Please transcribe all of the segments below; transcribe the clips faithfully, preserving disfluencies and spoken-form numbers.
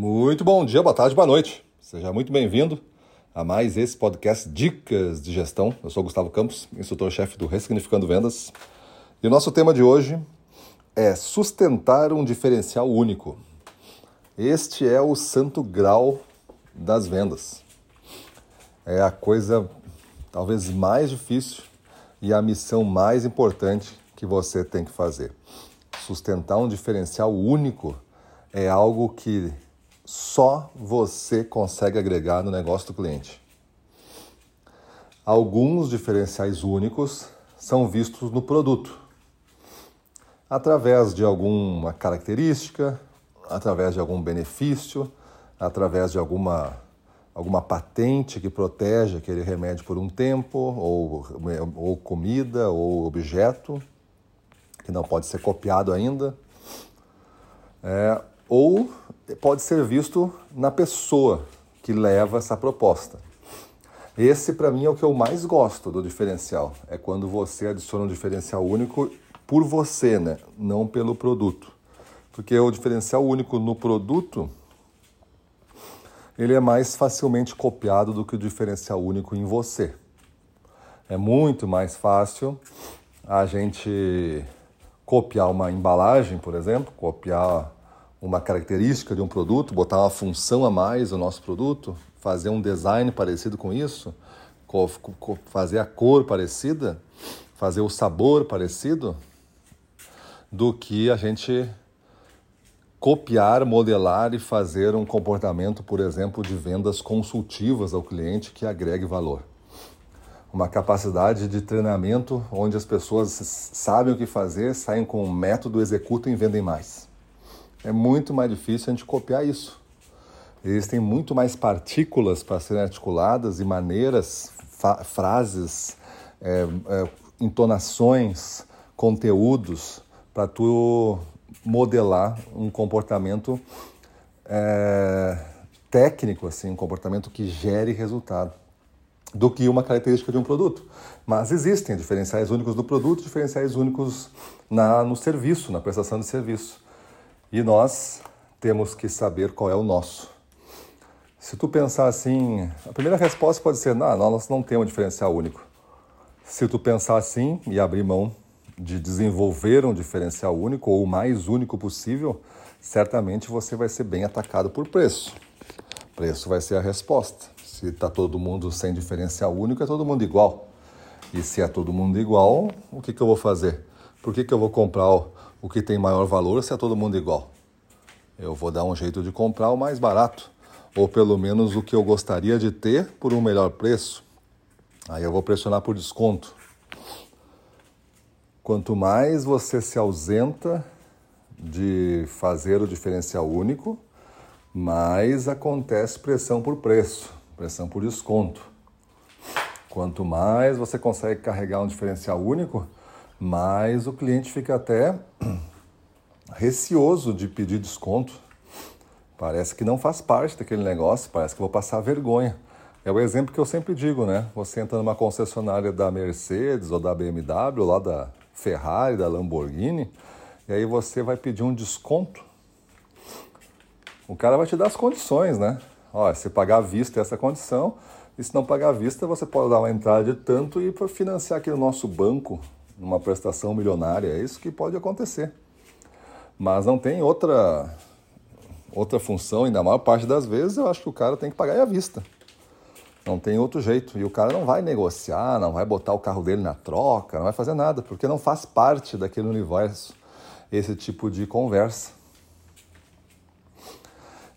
Muito bom dia, boa tarde, boa noite. Seja muito bem-vindo a mais esse podcast Dicas de Gestão. Eu sou o Gustavo Campos, instrutor-chefe do Ressignificando Vendas. E o nosso tema de hoje é sustentar um diferencial único. Este é o santo grau das vendas. É a coisa talvez mais difícil e a missão mais importante que você tem que fazer. Sustentar um diferencial único é algo que só você consegue agregar no negócio do cliente. Alguns diferenciais únicos são vistos no produto, através de alguma característica, através de algum benefício, através de alguma, alguma patente que protege aquele remédio por um tempo, ou, ou comida, ou objeto, que não pode ser copiado ainda. É, ou pode ser visto na pessoa que leva essa proposta. Esse, para mim, é o que eu mais gosto do diferencial. É quando você adiciona um diferencial único por você, né? Não pelo produto. Porque o diferencial único no produto, ele é mais facilmente copiado do que o diferencial único em você. É muito mais fácil a gente copiar uma embalagem, por exemplo, copiar uma característica de um produto, botar uma função a mais no nosso produto, fazer um design parecido com isso, fazer a cor parecida, fazer o sabor parecido, do que a gente copiar, modelar e fazer um comportamento, por exemplo, de vendas consultivas ao cliente que agregue valor. Uma capacidade de treinamento onde as pessoas sabem o que fazer, saem com um método, executam e vendem mais. É muito mais difícil a gente copiar isso. Existem muito mais partículas para serem articuladas e maneiras, fa- frases, é, é, entonações, conteúdos para tu modelar um comportamento é, técnico, assim, um comportamento que gere resultado, do que uma característica de um produto. Mas existem diferenciais únicos do produto, diferenciais únicos na, no serviço, na prestação de serviço. E nós temos que saber qual é o nosso. Se tu pensar assim, a primeira resposta pode ser, não, nós não temos um diferencial único. Se tu pensar assim e abrir mão de desenvolver um diferencial único, ou o mais único possível, certamente você vai ser bem atacado por preço. Preço vai ser a resposta. Se está todo mundo sem diferencial único, é todo mundo igual. E se é todo mundo igual, o que, que eu vou fazer? Por que, que eu vou comprar o... O que tem maior valor, se é todo mundo igual? Eu vou dar um jeito de comprar o mais barato, ou pelo menos o que eu gostaria de ter por um melhor preço. Aí eu vou pressionar por desconto. Quanto mais você se ausenta de fazer o diferencial único, mais acontece pressão por preço, pressão por desconto. Quanto mais você consegue carregar um diferencial único, mas o cliente fica até receoso de pedir desconto. Parece que não faz parte daquele negócio, parece que vou passar vergonha. É o exemplo que eu sempre digo, né? Você entra numa concessionária da Mercedes ou da B M W, ou lá da Ferrari, da Lamborghini, e aí você vai pedir um desconto. O cara vai te dar as condições, né? Olha, se pagar à vista é essa condição, e se não pagar à vista, você pode dar uma entrada de tanto e financiar aqui no nosso banco, numa prestação milionária. É isso que pode acontecer. Mas não tem outra, outra função, e na maior parte das vezes eu acho que o cara tem que pagar à vista. Não tem outro jeito. E o cara não vai negociar, não vai botar o carro dele na troca, não vai fazer nada, porque não faz parte daquele universo esse tipo de conversa.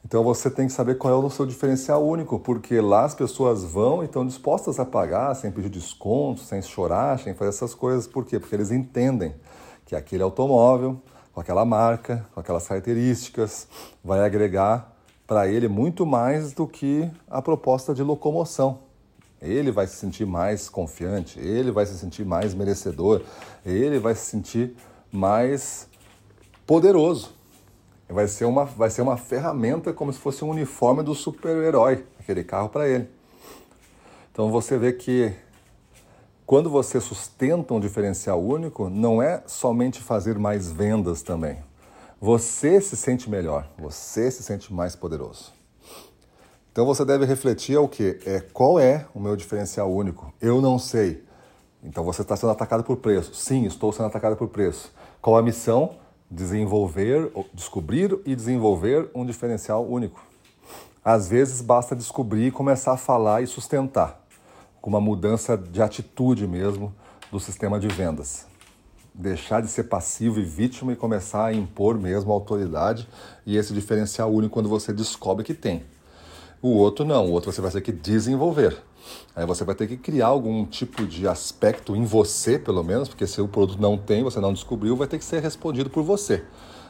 Então você tem que saber qual é o seu diferencial único, porque lá as pessoas vão e estão dispostas a pagar, sem pedir desconto, sem chorar, sem fazer essas coisas. Por quê? Porque eles entendem que aquele automóvel, com aquela marca, com aquelas características, vai agregar para ele muito mais do que a proposta de locomoção. Ele vai se sentir mais confiante, ele vai se sentir mais merecedor, ele vai se sentir mais poderoso. Vai ser uma, vai ser uma ferramenta, como se fosse um uniforme do super-herói, aquele carro para ele. Então você vê que quando você sustenta um diferencial único, não é somente fazer mais vendas também. você se sente melhor, você se sente mais poderoso. Então você deve refletir o quê? É, qual é o meu diferencial único? Eu não sei. Então você está sendo atacado por preço. Sim, estou sendo atacado por preço. Qual a missão? Desenvolver, descobrir e desenvolver um diferencial único. Às vezes basta descobrir e começar a falar e sustentar, com uma mudança de atitude mesmo do sistema de vendas. Deixar de ser passivo e vítima e começar a impor mesmo a autoridade e esse diferencial único quando você descobre que tem. O outro não, o outro você vai ter que desenvolver. Aí você vai ter que criar algum tipo de aspecto em você, pelo menos, porque se o produto não tem, você não descobriu, vai ter que ser respondido por você.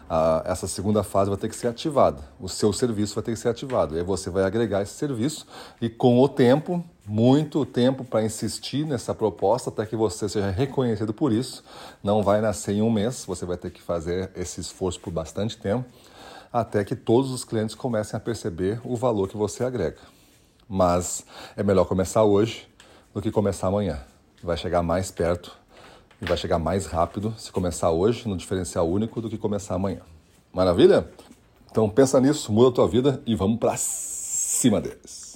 Ah, essa segunda fase vai ter que ser ativada, o seu serviço vai ter que ser ativado. Aí você vai agregar esse serviço e com o tempo, muito tempo para insistir nessa proposta até que você seja reconhecido por isso. Não vai nascer em um mês, você vai ter que fazer esse esforço por bastante tempo, até que todos os clientes comecem a perceber o valor que você agrega. Mas é melhor começar hoje do que começar amanhã. Vai chegar mais perto e vai chegar mais rápido se começar hoje no diferencial único do que começar amanhã. Maravilha? Então pensa nisso, muda a tua vida e vamos pra cima deles.